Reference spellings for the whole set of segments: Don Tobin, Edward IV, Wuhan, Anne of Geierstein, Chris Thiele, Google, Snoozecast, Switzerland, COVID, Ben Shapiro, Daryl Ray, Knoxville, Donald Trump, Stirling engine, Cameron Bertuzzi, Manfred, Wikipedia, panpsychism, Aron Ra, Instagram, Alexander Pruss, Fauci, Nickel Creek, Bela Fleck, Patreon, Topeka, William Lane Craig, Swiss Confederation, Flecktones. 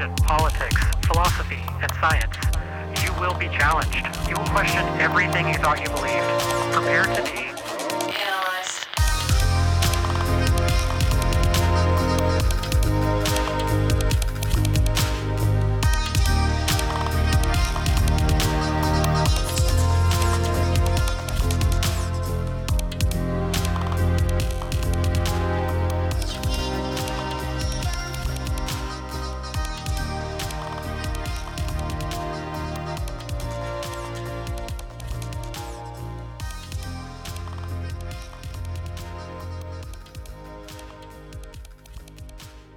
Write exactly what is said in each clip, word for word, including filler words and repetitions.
religion, politics, philosophy, and science. You will be challenged. You will question everything you thought you believed. Prepare to be.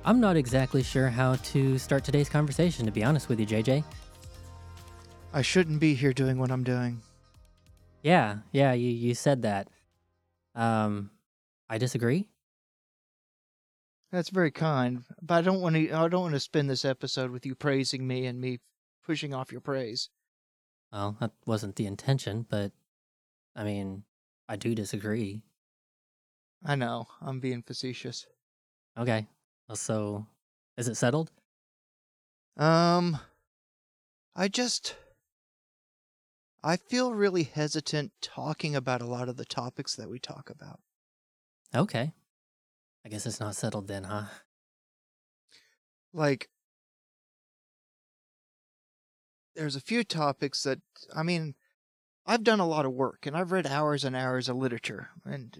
I'm not exactly sure how to start today's conversation, to be honest with you, J J. I shouldn't be here doing what I'm doing. Yeah, yeah, you, you said that. Um, I disagree. That's very kind, but I don't want to. I don't want to spend this episode with you praising me and me pushing off your praise. Well, that wasn't the intention, but I mean, I do disagree. I know. I'm being facetious. Okay. So, is it settled? Um, I just, I feel really hesitant talking about a lot of the topics that we talk about. Okay. I guess it's not settled then, huh? Like, there's a few topics that, I mean, I've done a lot of work, and I've read hours and hours of literature, and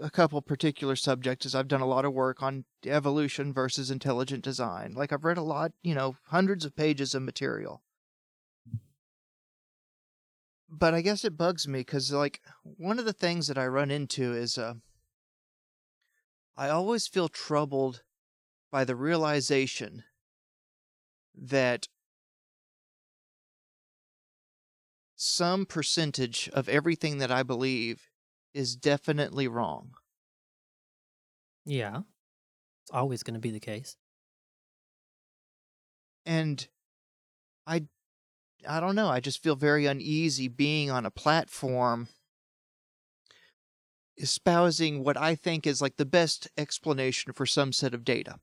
a couple particular subjects is I've done a lot of work on evolution versus intelligent design. Like, I've read a lot, you know, hundreds of pages of material. But I guess it bugs me, because, like, one of the things that I run into is, uh, I always feel troubled by the realization that some percentage of everything that I believe is definitely wrong. Yeah. It's always going to be the case. And I, I don't know, I just feel very uneasy being on a platform espousing what I think is like the best explanation for some set of data.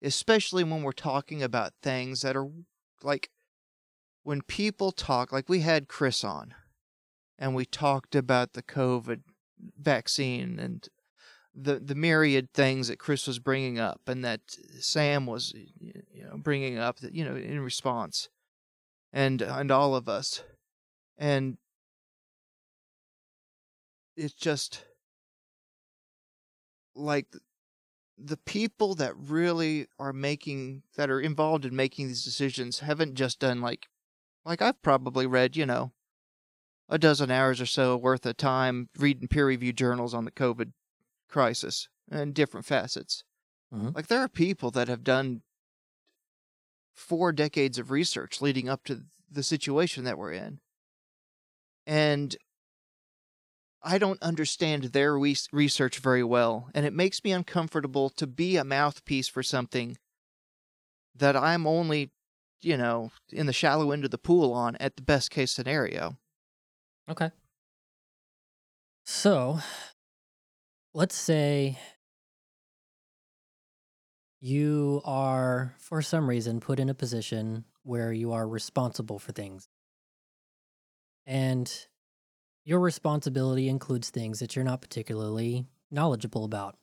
Especially when we're talking about things that are like, when people talk, like we had Chris on, and we talked about the COVID vaccine and the the myriad things that Chris was bringing up, and that Sam was, you know, bringing up that, you know, in response, and and all of us, and it's just like the people that really are making that are involved in making these decisions haven't just done like. Like, I've probably read, you know, a dozen hours or so worth of time reading peer-reviewed journals on the COVID crisis and different facets. Mm-hmm. Like, there are people that have done four decades of research leading up to the situation that we're in. And I don't understand their re- research very well, and it makes me uncomfortable to be a mouthpiece for something that I'm only... you know, in the shallow end of the pool on at the best case scenario. Okay. So, let's say you are, for some reason, put in a position where you are responsible for things. And your responsibility includes things that you're not particularly knowledgeable about.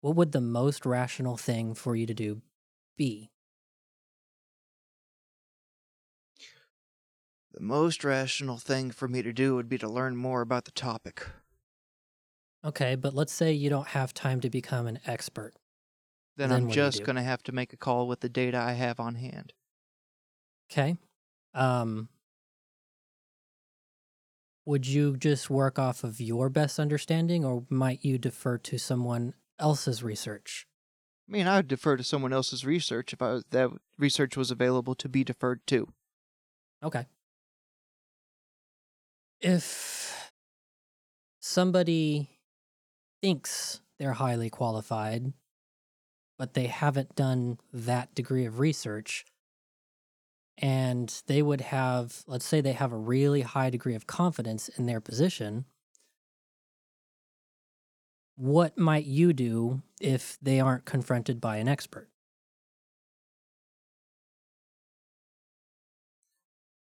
What would the most rational thing for you to do be? The most rational thing for me to do would be to learn more about the topic. Okay, but let's say you don't have time to become an expert. Then, then I'm just going to have to make a call with the data I have on hand. Okay. Um, would you just work off of your best understanding, or might you defer to someone else's research? I mean, I would defer to someone else's research if I was, that research was available to be deferred to. Okay. If somebody thinks they're highly qualified, but they haven't done that degree of research, and they would have, let's say they have a really high degree of confidence in their position, what might you do if they aren't confronted by an expert?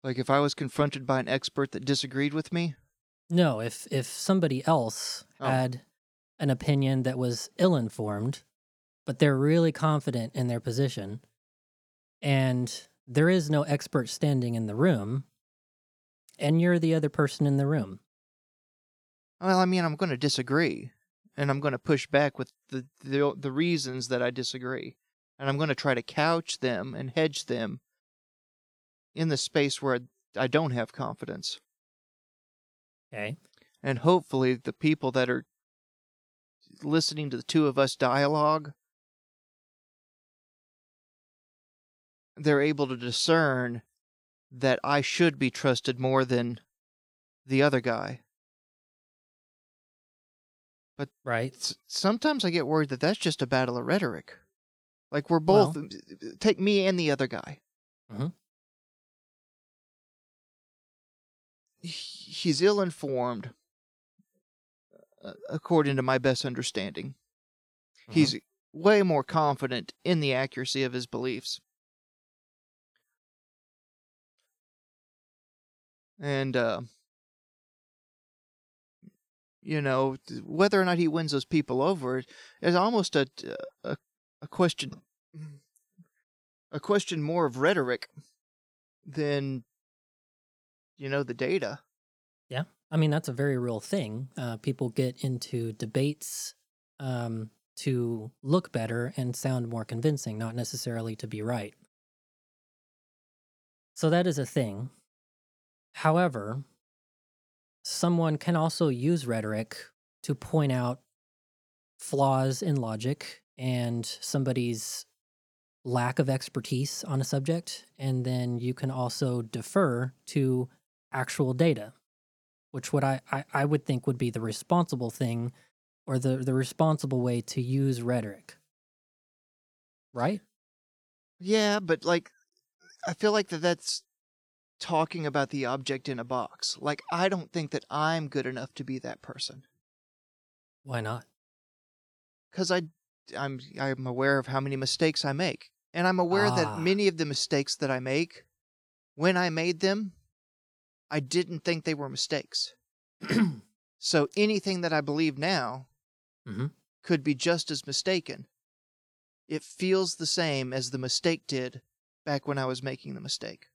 Like if I was confronted by an expert that disagreed with me? No, if if somebody else oh. had an opinion that was ill-informed, but they're really confident in their position, and there is no expert standing in the room, and you're the other person in the room. Well, I mean, I'm going to disagree, and I'm going to push back with the, the the reasons that I disagree, and I'm going to try to couch them and hedge them in the space where I don't have confidence. Okay. And hopefully the people that are listening to the two of us dialogue, they're able to discern that I should be trusted more than the other guy. But right. s- sometimes I get worried that that's just a battle of rhetoric. Like we're both, well, take me and the other guy. Mm-hmm. He's ill-informed, uh, according to my best understanding. Mm-hmm. He's way more confident in the accuracy of his beliefs. And, uh, you know, whether or not he wins those people over is almost a, a, a question, a question more of rhetoric than, you know, the data. Yeah. I mean, that's a very real thing. Uh, people get into debates um, to look better and sound more convincing, not necessarily to be right. So that is a thing. However, someone can also use rhetoric to point out flaws in logic and somebody's lack of expertise on a subject, and then you can also defer to actual data, which what I, I, I would think would be the responsible thing, or the, the responsible way to use rhetoric. Right? Yeah, but like, I feel like that that's talking about the object in a box. Like, I don't think that I'm good enough to be that person. Why not? Because I... I'm I'm aware of how many mistakes I make. And I'm aware ah. that many of the mistakes that I make, when I made them, I didn't think they were mistakes. So anything that I believe now mm-hmm. could be just as mistaken. It feels the same as the mistake did back when I was making the mistake.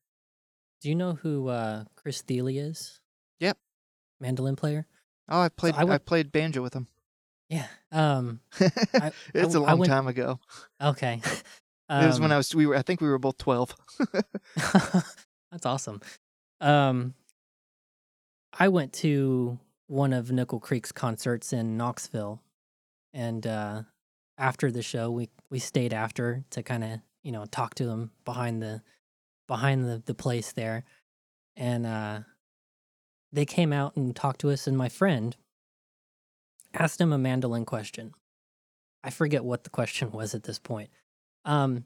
Do you know who uh, Chris Thiele is? Yep. Mandolin player? Oh, I played so I, would... I played banjo with him. Yeah, um, I, it's I, a long went, time ago. Okay, um, it was when I was. We were. I think we were both twelve. That's awesome. Um, I went to one of Nickel Creek's concerts in Knoxville, and uh, after the show, we, we stayed after to kind of you know talk to them behind the behind the, the place there, and uh, they came out and talked to us, and my friend asked him a mandolin question. I forget what the question was at this point. Um,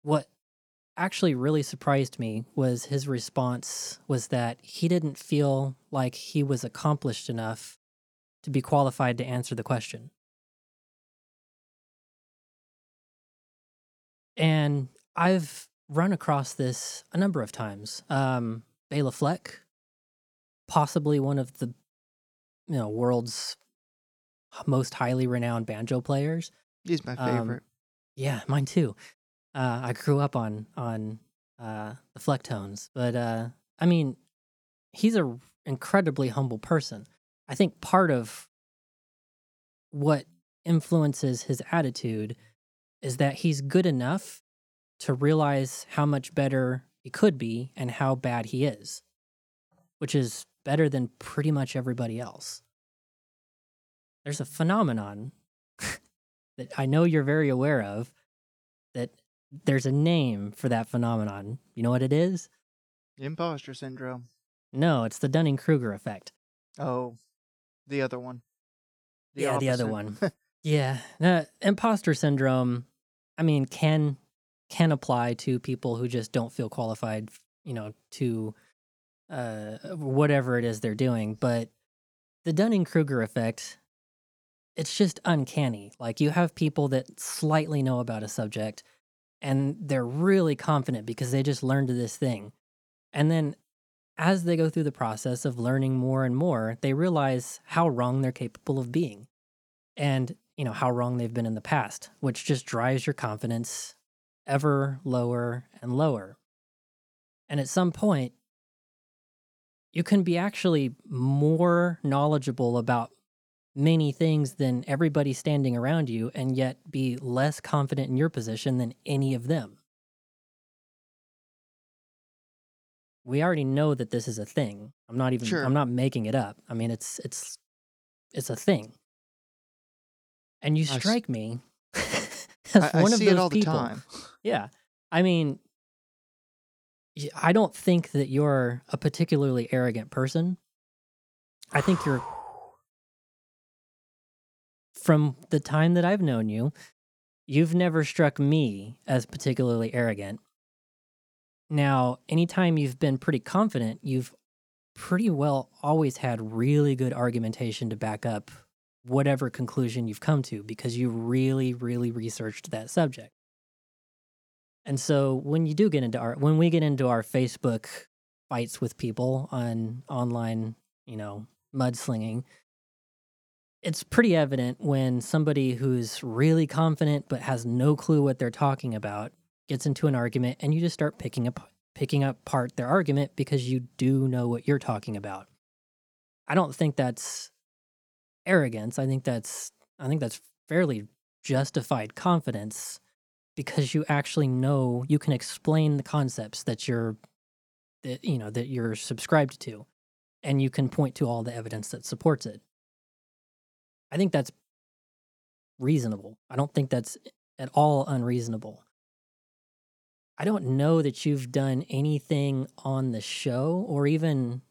what actually really surprised me was his response was that he didn't feel like he was accomplished enough to be qualified to answer the question. And I've run across this a number of times. Um, Bela Fleck, possibly one of the you know, world's most highly renowned banjo players. He's my favorite. Um, yeah, mine too. Uh, I grew up on on uh, the Flecktones, but uh, I mean, he's an incredibly humble person. I think part of what influences his attitude is that he's good enough to realize how much better he could be and how bad he is, which is better than pretty much everybody else. There's a phenomenon that I know you're very aware of, that there's a name for that phenomenon. You know what it is? Imposter syndrome. No, it's the Dunning-Kruger effect. Oh, the other one. The yeah, opposite. the other one. yeah. No, imposter syndrome, I mean, can can apply to people who just don't feel qualified, you know, to Uh, whatever it is they're doing, but the Dunning-Kruger effect, it's just uncanny. Like, you have people that slightly know about a subject, and they're really confident because they just learned this thing, And then as they go through the process of learning more and more, they realize how wrong they're capable of being and, you know, how wrong they've been in the past, which just drives your confidence ever lower and lower. And at some point, you can be actually more knowledgeable about many things than everybody standing around you, and yet be less confident in your position than any of them. We already know that this is a thing. I'm not even, sure. I'm not making it up. I mean, it's, it's, it's a thing. And you strike I, me as I, one I of those people. I see it all people. the time. Yeah. I mean, I don't think that you're a particularly arrogant person. I think you're, from the time that I've known you, you've never struck me as particularly arrogant. Now, anytime you've been pretty confident, you've pretty well always had really good argumentation to back up whatever conclusion you've come to, because you really, really researched that subject. And so when you do get into our, when we get into our Facebook fights with people on online, you know, mudslinging, it's pretty evident when somebody who's really confident but has no clue what they're talking about gets into an argument, and you just start picking up picking up apart their argument because you do know what you're talking about. I don't think that's arrogance. I think that's I think that's fairly justified confidence, because you actually know, you can explain the concepts that you're that, you know that you're subscribed to, and you can point to all the evidence that supports it. I think that's reasonable. I don't think that's at all unreasonable. I don't know that you've done anything on the show or even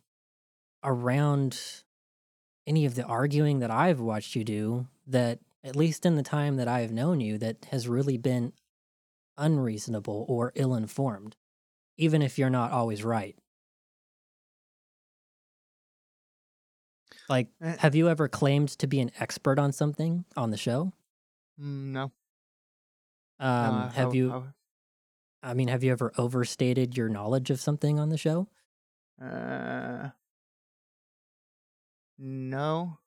around any of the arguing that I've watched you do that, at least in the time that I've known you, that has really been unreasonable or ill-informed, even if you're not always right. Like, have you ever claimed to be an expert on something on the show? No. Um, uh, have I, you? I, I mean, have you ever overstated your knowledge of something on the show? Uh, no.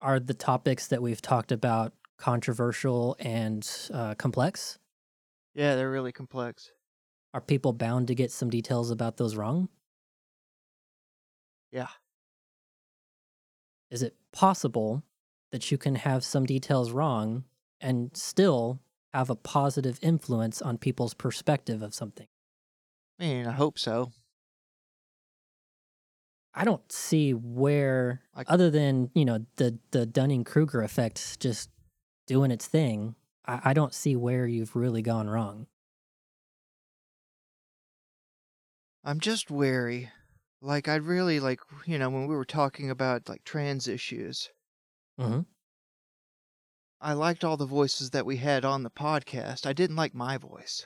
Are the topics that we've talked about controversial and uh, complex? Yeah, they're really complex. Are people bound to get some details about those wrong? Yeah. Is it possible that you can have some details wrong and still have a positive influence on people's perspective of something? I mean, I hope so. I don't see where, I, other than, you know, the, the Dunning-Kruger effect just doing its thing, I, I don't see where you've really gone wrong. I'm just wary. Like, I really, like, you know, when we were talking about, like, trans issues, mm-hmm. I liked all the voices that we had on the podcast. I didn't like my voice.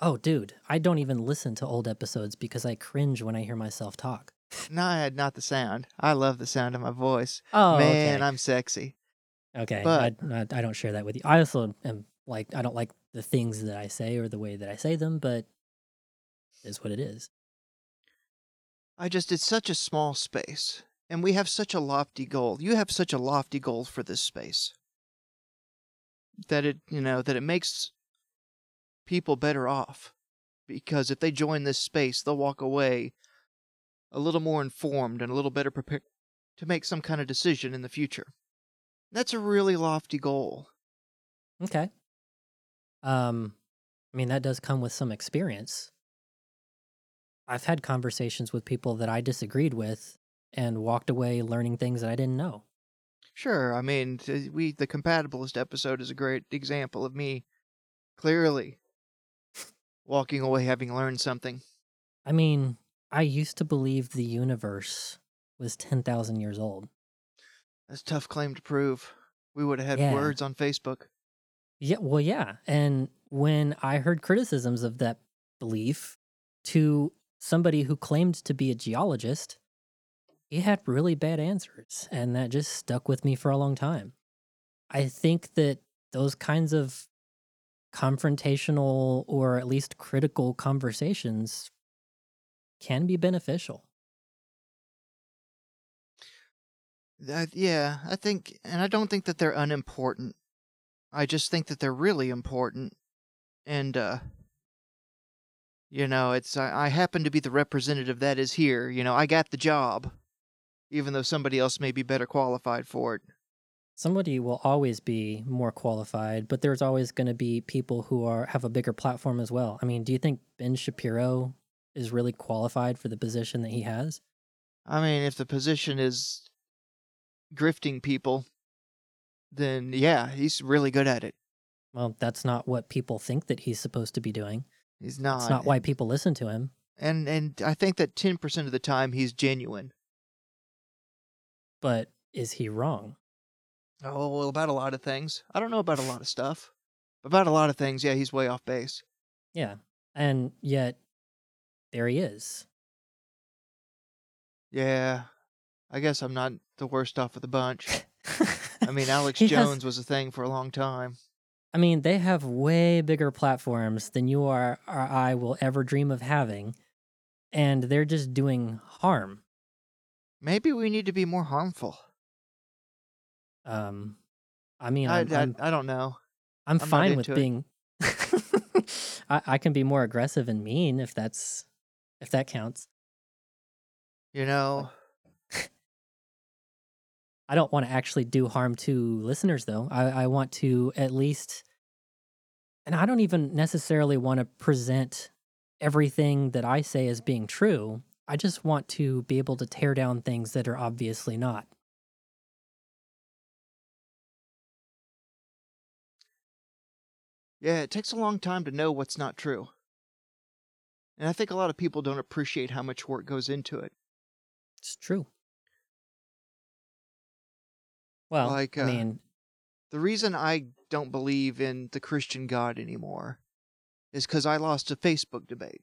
Oh, dude, I don't even listen to old episodes because I cringe when I hear myself talk. No, not the sound. I love the sound of my voice. Oh, man, okay. I'm sexy. Okay, but I, I don't share that with you. I also am, like, I don't like the things that I say or the way that I say them, but it is what it is. I just, it's such a small space, and we have such a lofty goal. You have such a lofty goal for this space that it, you know, that it makes people better off, because if they join this space, they'll walk away a little more informed and a little better prepared to make some kind of decision in the future. That's a really lofty goal. Okay. Um, I mean, that does come with some experience. I've had conversations with people that I disagreed with and walked away learning things that I didn't know. Sure. I mean, we the Compatibilist episode is a great example of me clearly walking away having learned something. I mean, I used to believe the universe was ten thousand years old. That's a tough claim to prove. We would have had yeah. words on Facebook. Yeah, well, yeah. And when I heard criticisms of that belief to somebody who claimed to be a geologist, he had really bad answers, and that just stuck with me for a long time. I think that those kinds of confrontational or at least critical conversations can be beneficial. Uh, yeah, I think, and I don't think that they're unimportant. I just think that they're really important. And, uh, you know, it's, I, I happen to be the representative that is here. You know, I got the job, even though somebody else may be better qualified for it. Somebody will always be more qualified, but there's always going to be people who are have a bigger platform as well. I mean, do you think Ben Shapiro is really qualified for the position that he has? I mean, if the position is grifting people, then yeah, he's really good at it. Well, that's not what people think that he's supposed to be doing. He's not. It's not and, why people listen to him. And and I think that ten percent of the time he's genuine. But is he wrong? Oh, well, about a lot of things. I don't know about a lot of stuff. About a lot of things, yeah, he's way off base. Yeah, and yet, there he is. Yeah, I guess I'm not the worst off of the bunch. I mean, Alex Jones has... was a thing for a long time. I mean, they have way bigger platforms than you or, or I will ever dream of having, and they're just doing harm. Maybe we need to be more harmful. Um, I mean, I'm, I, I, I don't know. I'm, I'm fine with being, I, I can be more aggressive and mean if that's, if that counts. You know, I don't want to actually do harm to listeners though. I, I want to at least, and I don't even necessarily want to present everything that I say as being true. I just want to be able to tear down things that are obviously not. Yeah, it takes a long time to know what's not true. And I think a lot of people don't appreciate how much work goes into it. It's true. Well, like, uh, I mean... the reason I don't believe in the Christian God anymore is because I lost a Facebook debate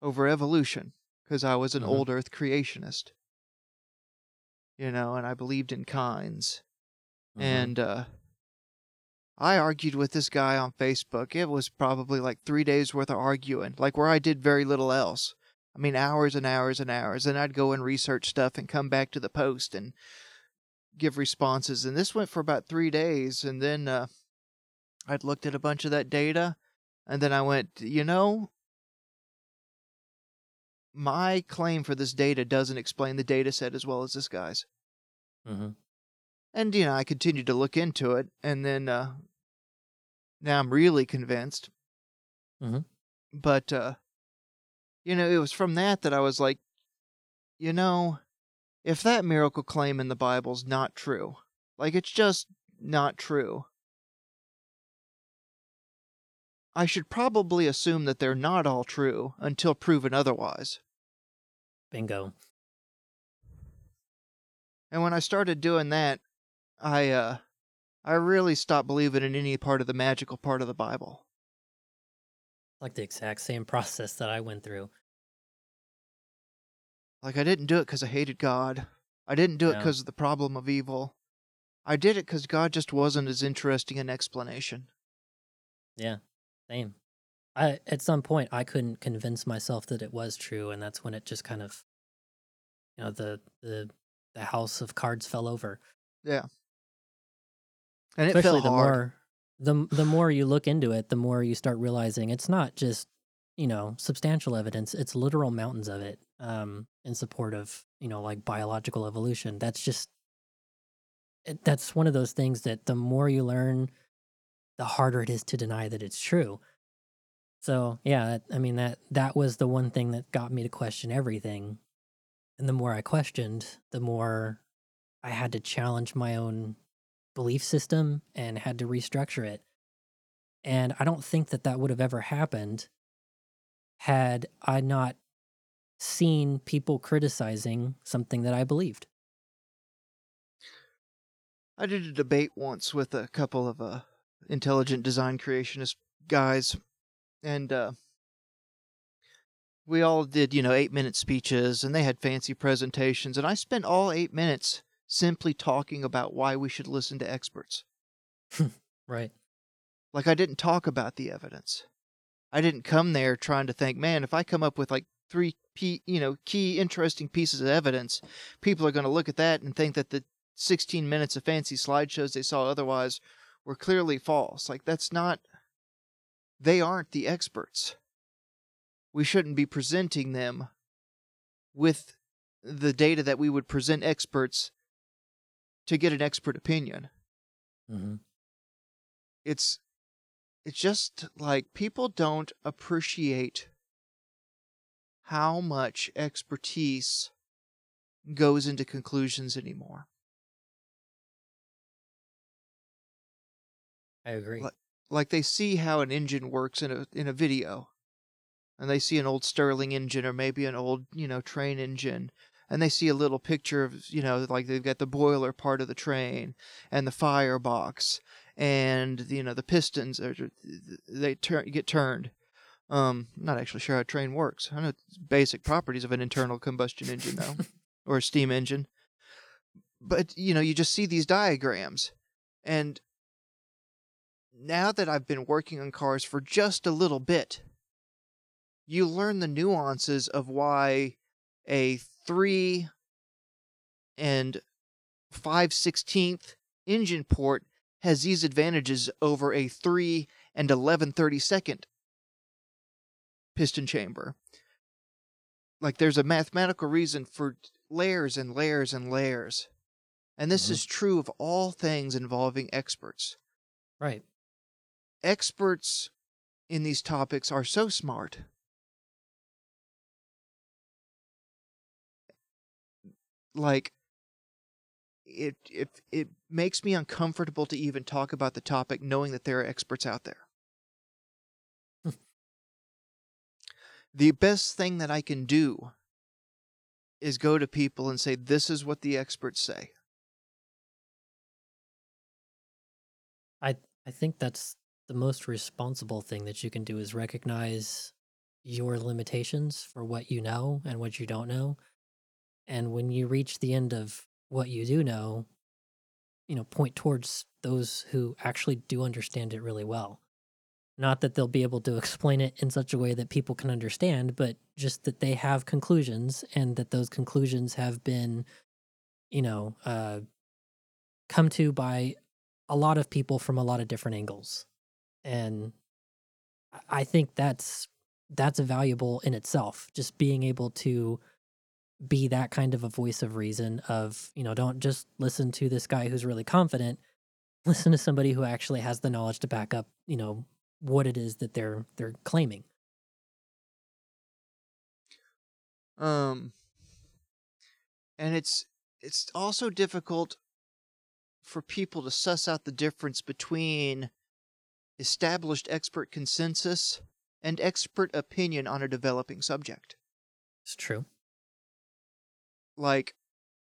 over evolution, because I was an mm-hmm. old earth creationist. You know, and I believed in kinds. Mm-hmm. And, uh... I argued with this guy on Facebook. It was probably like three days worth of arguing, like where I did very little else. I mean, hours and hours and hours, and I'd go and research stuff and come back to the post and give responses. And this went for about three days, and then uh, I'd looked at a bunch of that data, and then I went, you know, my claim for this data doesn't explain the data set as well as this guy's. Mm-hmm. And, you know, I continued to look into it, and then uh, now I'm really convinced. Mm-hmm. But, uh, you know, it was from that that I was like, you know, if that miracle claim in the Bible's not true, like it's just not true, I should probably assume that they're not all true until proven otherwise. Bingo. And when I started doing that, I, uh, I really stopped believing in any part of the magical part of the Bible. Like the exact same process that I went through. Like, I didn't do it because I hated God. I didn't do no. it because of the problem of evil. I did it because God just wasn't as interesting an explanation. Yeah, same. I, at some point, I couldn't convince myself that it was true, and that's when it just kind of, you know, the the, the house of cards fell over. Yeah. And it Especially felt the hard. More, the, the more you look into it, the more you start realizing it's not just, you know, substantial evidence. It's literal mountains of it um, in support of, you know, like biological evolution. That's just, it, that's one of those things that the more you learn, the harder it is to deny that it's true. So, yeah, I mean, that, that was the one thing that got me to question everything. And the more I questioned, the more I had to challenge my own belief system and had to restructure it. And I don't think that that would have ever happened had I not seen people criticizing something that I believed. I did a debate once with a couple of uh, intelligent design creationist guys, and uh, we all did, you know, eight-minute speeches, and they had fancy presentations, and I spent all eight minutes simply talking about why we should listen to experts. Right. Like, I didn't talk about the evidence. I I didn't come there trying to think, man, if I come up with like three, p, you know, key interesting pieces of evidence, people are going to look at that and think that the sixteen minutes of fancy slideshows they saw otherwise were clearly false. Like, that's not, they aren't the experts. We shouldn't be presenting them with the data that we would present experts to get an expert opinion. Mm-hmm. It's, it's just like people don't appreciate how much expertise goes into conclusions anymore. I agree. Like, like they see how an engine works in a in a video, and they see an old Stirling engine or maybe an old, you know, train engine, and they see a little picture of, you know, like they've got the boiler part of the train and the firebox and, you know, the pistons are, they tur- get turned. Um, I'm not actually sure how a train works. I know basic properties of an internal combustion engine though, or a steam engine. But, you know, you just see these diagrams, and now that I've been working on cars for just a little bit, you learn the nuances of why a three and five sixteenth engine port has these advantages over a three and eleven thirty second piston chamber. Like, there's a mathematical reason for layers and layers and layers, and this mm-hmm. is true of all things involving experts. Right. Experts in these topics are so smart. Like, it it it makes me uncomfortable to even talk about the topic knowing that there are experts out there. The best thing that I can do is go to people and say, this is what the experts say. I I think that's the most responsible thing that you can do, is recognize your limitations for what you know and what you don't know. And when you reach the end of what you do know, you know, point towards those who actually do understand it really well. Not that they'll be able to explain it in such a way that people can understand, but just that they have conclusions, and that those conclusions have been, you know, uh, come to by a lot of people from a lot of different angles. And I think that's that's valuable in itself, just being able to be that kind of a voice of reason of, you know, don't just listen to this guy who's really confident, listen to somebody who actually has the knowledge to back up, you know, what it is that they're they're claiming. Um and it's it's also difficult for people to suss out the difference between established expert consensus and expert opinion on a developing subject. It's true. Like,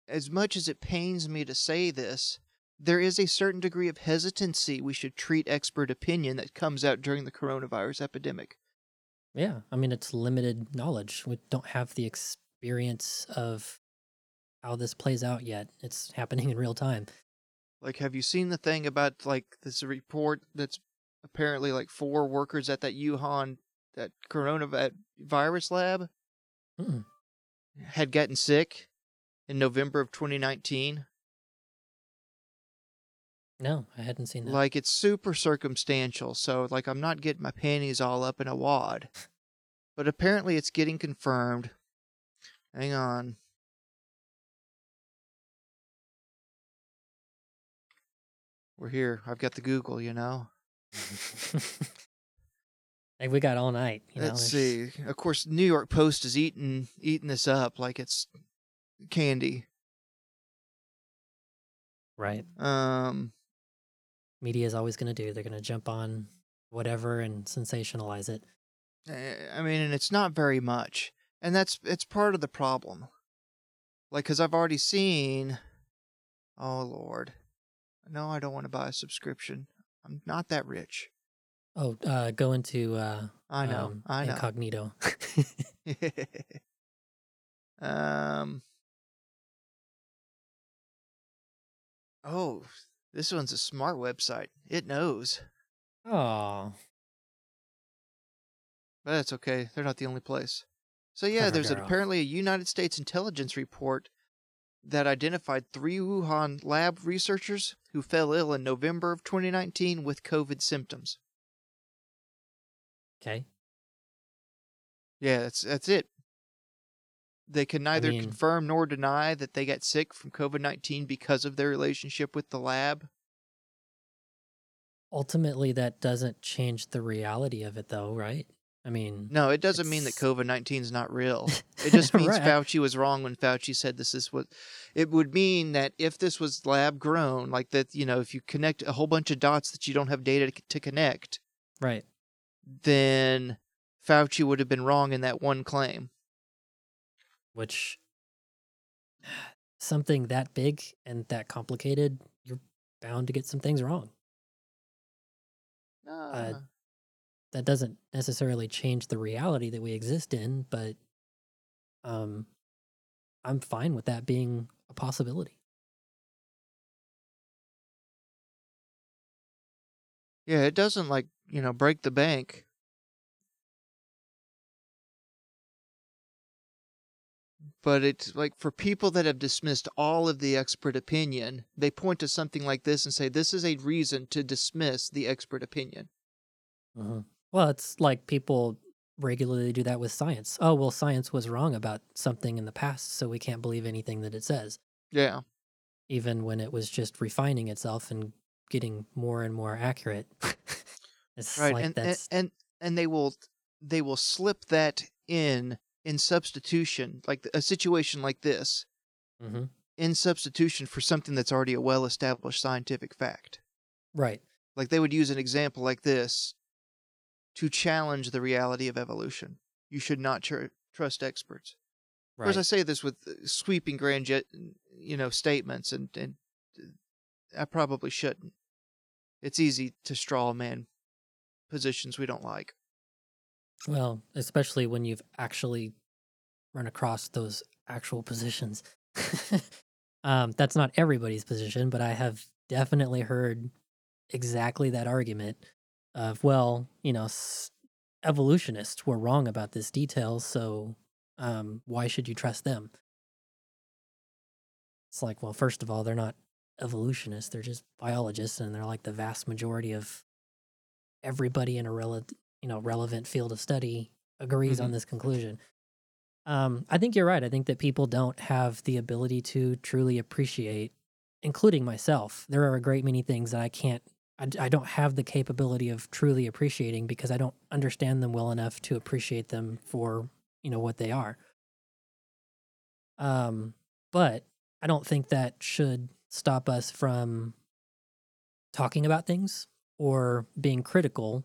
as much as it pains me to say this, there is a certain degree of hesitancy we should treat expert opinion that comes out during the coronavirus epidemic. Yeah, I mean, it's limited knowledge. We don't have the experience of how this plays out yet. It's happening in real time. Like, have you seen the thing about, like, this report that's apparently, like, four workers at that Wuhan, that coronavirus lab Mm-mm. had gotten sick in November of twenty nineteen? No, I hadn't seen that. Like, it's super circumstantial, so, like, I'm not getting my panties all up in a wad. But apparently it's getting confirmed. Hang on. We're here. I've got the Google, you know. Like, we got all night. You know? Let's see. Of course, New York Post is eating, eating this up like it's candy. Right. Um... Media is always going to do. They're going to jump on whatever and sensationalize it. I mean, and it's not very much. And that's it's part of the problem. Like, because I've already seen... Oh, Lord. No, I don't want to buy a subscription. I'm not that rich. Oh, uh, go into uh, I know, um, I know. Incognito. um... Oh, this one's a smart website. It knows. Oh. But that's okay. They're not the only place. So yeah, there's an, apparently a United States intelligence report that identified three Wuhan lab researchers who fell ill in November of twenty nineteen with COVID symptoms. Okay. Yeah, that's that's it. They can neither I mean, confirm nor deny that they got sick from COVID nineteen because of their relationship with the lab. Ultimately, that doesn't change the reality of it, though, right? I mean... No, it doesn't it's... mean that COVID nineteen is not real. It just means right. Fauci was wrong when Fauci said this is what... It would mean that if this was lab-grown, like that, you know, if you connect a whole bunch of dots that you don't have data to connect... Right. Then Fauci would have been wrong in that one claim. Which, something that big and that complicated, you're bound to get some things wrong. Uh, uh, that doesn't necessarily change the reality that we exist in, but um, I'm fine with that being a possibility. Yeah, it doesn't, like, you know, break the bank. But it's like for people that have dismissed all of the expert opinion, they point to something like this and say, this is a reason to dismiss the expert opinion. Uh-huh. Well, it's like people regularly do that with science. Oh, well, science was wrong about something in the past, so we can't believe anything that it says. Yeah. Even when it was just refining itself and getting more and more accurate. It's right. Like and, that's... and and and they will they will slip that in. In substitution, like a situation like this, mm-hmm. in substitution for something that's already a well-established scientific fact. Right. Like they would use an example like this to challenge the reality of evolution. You should not tr- trust experts. Right. Of course, I say this with sweeping grand, jet, you know, statements, and, and I probably shouldn't. It's easy to straw man positions we don't like. Well, especially when you've actually run across those actual positions. um, that's not everybody's position, but I have definitely heard exactly that argument of, well, you know, s- evolutionists were wrong about this detail, so um, why should you trust them? It's like, well, first of all, they're not evolutionists, they're just biologists, and they're like the vast majority of everybody in a relative... you know, relevant field of study agrees mm-hmm. on this conclusion. Um, I think you're right. I think that people don't have the ability to truly appreciate, including myself. There are a great many things that I can't, I, I don't have the capability of truly appreciating because I don't understand them well enough to appreciate them for, you know, what they are. Um, but I don't think that should stop us from talking about things or being critical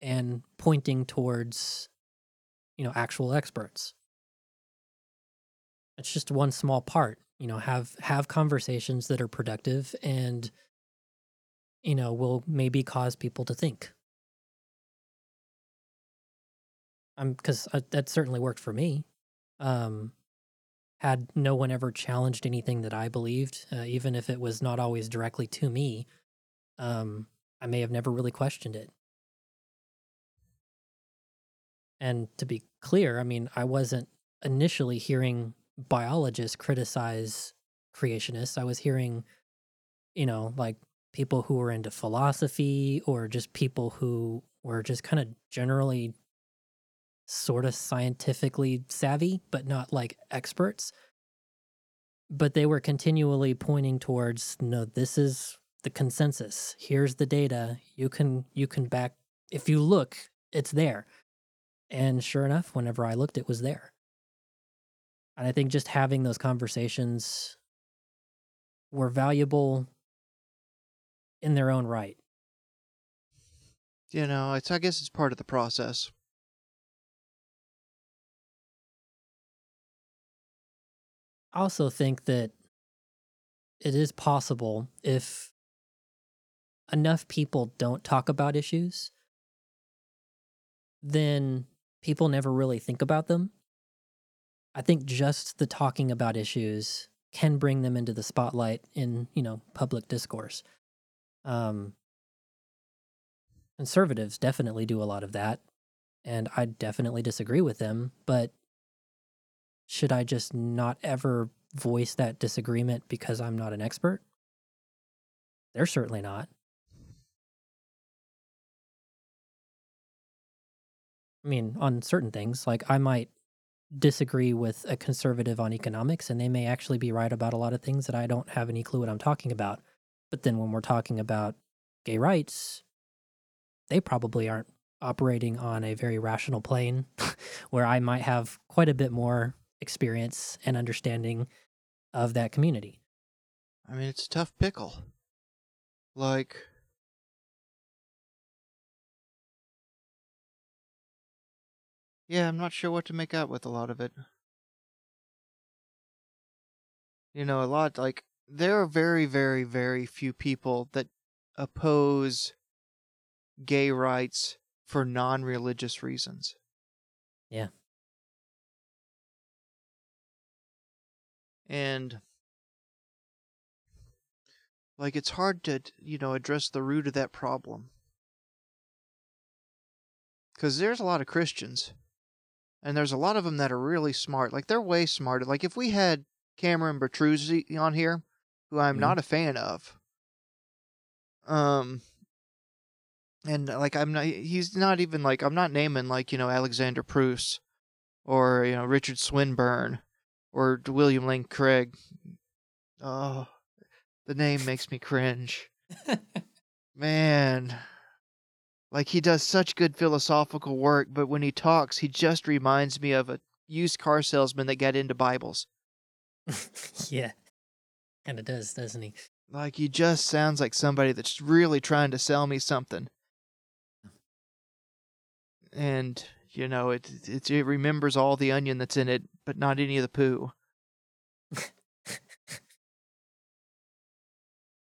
and pointing towards, you know, actual experts. It's just one small part. You know, have have conversations that are productive and, you know, will maybe cause people to think. I'm because that certainly worked for me. Um, had no one ever challenged anything that I believed, uh, even if it was not always directly to me, um, I may have never really questioned it. And to be clear, I mean, I wasn't initially hearing biologists criticize creationists. I was hearing, you know, like people who were into philosophy or just people who were just kind of generally sort of scientifically savvy, but not like experts. But they were continually pointing towards, no, this is the consensus. Here's the data. You can, you can back, if you look, it's there. And sure enough, whenever I looked, it was there. And I think just having those conversations were valuable in their own right. You know, it's I guess it's part of the process. I also think that it is possible if enough people don't talk about issues, then... people never really think about them. I think just the talking about issues can bring them into the spotlight in, you know, public discourse. Um, conservatives definitely do a lot of that. and I definitely disagree with them, but should I just not ever voice that disagreement because I'm not an expert? They're certainly not. I mean, on certain things, like I might disagree with a conservative on economics, and they may actually be right about a lot of things that I don't have any clue what I'm talking about. But then when we're talking about gay rights, they probably aren't operating on a very rational plane where I might have quite a bit more experience and understanding of that community. I mean, it's a tough pickle. Like, yeah, I'm not sure what to make out with a lot of it. You know, a lot, like, there are very, very, very few people that oppose gay rights for non-religious reasons. Yeah. And, like, it's hard to, you know, address the root of that problem. Because there's a lot of Christians, and there's a lot of them that are really smart. Like, they're way smarter. Like, if we had Cameron Bertuzzi on here, who I'm mm-hmm. not a fan of, um... And, like, I'm not, he's not even, like, I'm not naming, like, you know, Alexander Pruss or, you know, Richard Swinburne or William Lane Craig. Oh, the name makes me cringe. Man. Like, he does such good philosophical work, but when he talks, he just reminds me of a used car salesman that got into Bibles. Yeah. Kind of does, doesn't he? Like, he just sounds like somebody that's really trying to sell me something. And, you know, it, it it remembers all the onion that's in it, but not any of the poo.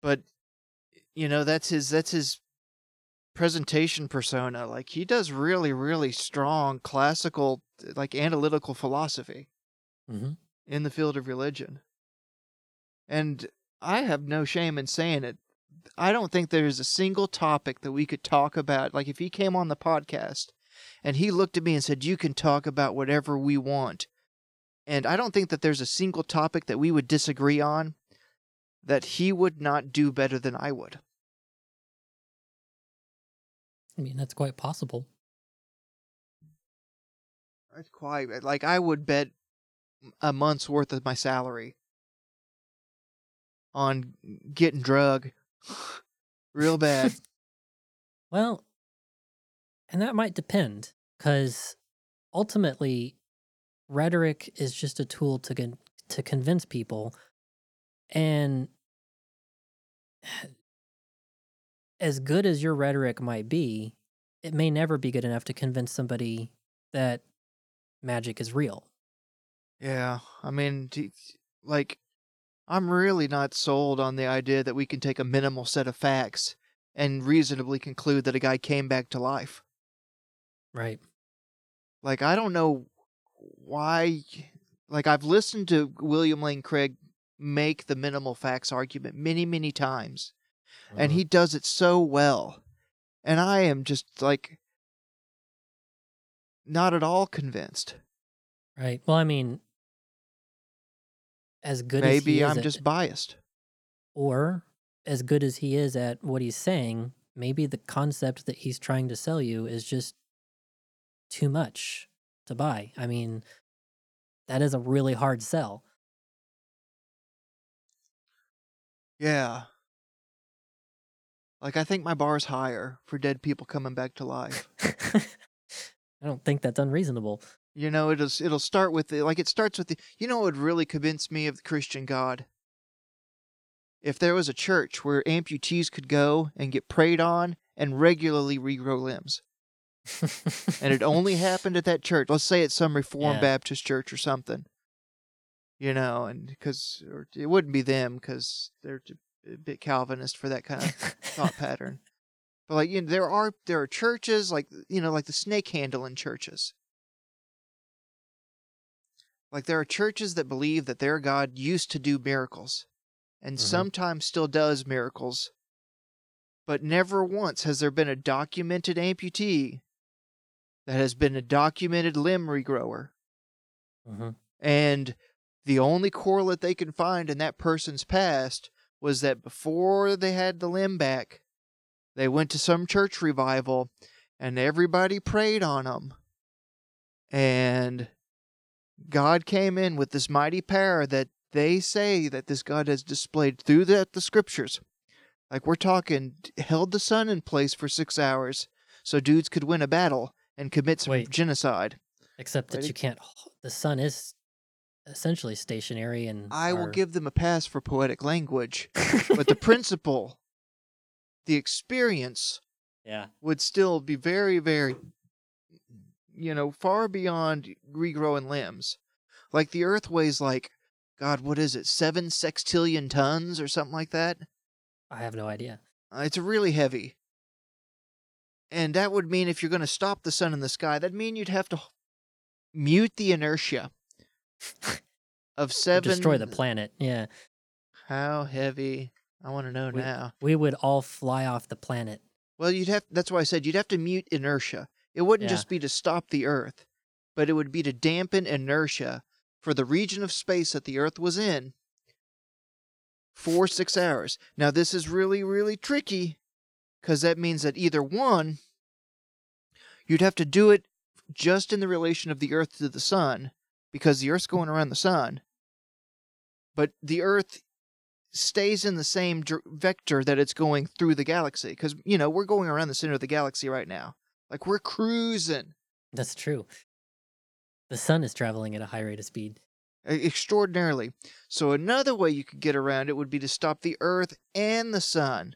But, you know, that's his that's his presentation persona. Like, he does really, really strong classical, like, analytical philosophy mm-hmm. in the field of religion. And I have no shame in saying it. I don't think there is a single topic that we could talk about. Like, if he came on the podcast and he looked at me and said, you can talk about whatever we want. And I don't think that there's a single topic that we would disagree on that he would not do better than I would. I mean, that's quite possible. That's quite, like, I would bet a month's worth of my salary on getting drug real bad. Well, and that might depend, because ultimately rhetoric is just a tool to con- to convince people. And as good as your rhetoric might be, it may never be good enough to convince somebody that magic is real. Yeah, I mean, like, I'm really not sold on the idea that we can take a minimal set of facts and reasonably conclude that a guy came back to life. Right. Like, I don't know why. Like, I've listened to William Lane Craig make the minimal facts argument many, many times. Mm-hmm. And he does it so well. And I am just, like, not at all convinced. Right. Well, I mean, as good Maybe as he is I'm at, just biased. Or as good as he is at what he's saying, maybe the concept that he's trying to sell you is just too much to buy. I mean, that is a really hard sell. Yeah. Like, I think my bar's higher for dead people coming back to life. I don't think that's unreasonable. You know, it'll, it'll start with, the, like, it starts with, the, you know, what would really convince me of the Christian God? If there was a church where amputees could go and get preyed on and regularly regrow limbs. And it only happened at that church. Let's say it's some Reformed yeah. Baptist church or something. You know, and because it wouldn't be them, because they're a bit Calvinist for that kind of thought pattern. But, like, you know, there are, there are churches, like, you know, like the snake handling churches. Like, there are churches that believe that their God used to do miracles, and mm-hmm. sometimes still does miracles, but never once has there been a documented amputee that has been a documented limb regrower. Mm-hmm. And the only correlate they can find in that person's past was that before they had the limb back, they went to some church revival and everybody prayed on them. And God came in with this mighty power that they say that this God has displayed through the, the scriptures. Like we're talking, held the sun in place for six hours so dudes could win a battle and commit some Wait. genocide. Except that Ready? you can't, the sun is essentially stationary. And I our... will give them a pass for poetic language, but the principle, the experience yeah. would still be very, very, you know, far beyond regrowing limbs. Like the earth weighs like, God, what is it, seven sextillion tons or something like that? I have no idea. Uh, it's really heavy. And that would mean if you're going to stop the sun in the sky, that'd mean you'd have to mute the inertia of seven... Destroy the planet, yeah. How heavy? I want to know we, now. We would all fly off the planet. Well, you'd have. That's why I said you'd have to mute inertia. It wouldn't yeah. just be to stop the Earth, but it would be to dampen inertia for the region of space that the Earth was in for six hours. Now, this is really, really tricky, because that means that either one, you'd have to do it just in the relation of the Earth to the sun, because the Earth's going around the sun, but the Earth stays in the same vector that it's going through the galaxy, because, you know, we're going around the center of the galaxy right now. Like, we're cruising. That's true. The sun is traveling at a high rate of speed. Extraordinarily. So another way you could get around it would be to stop the Earth and the sun.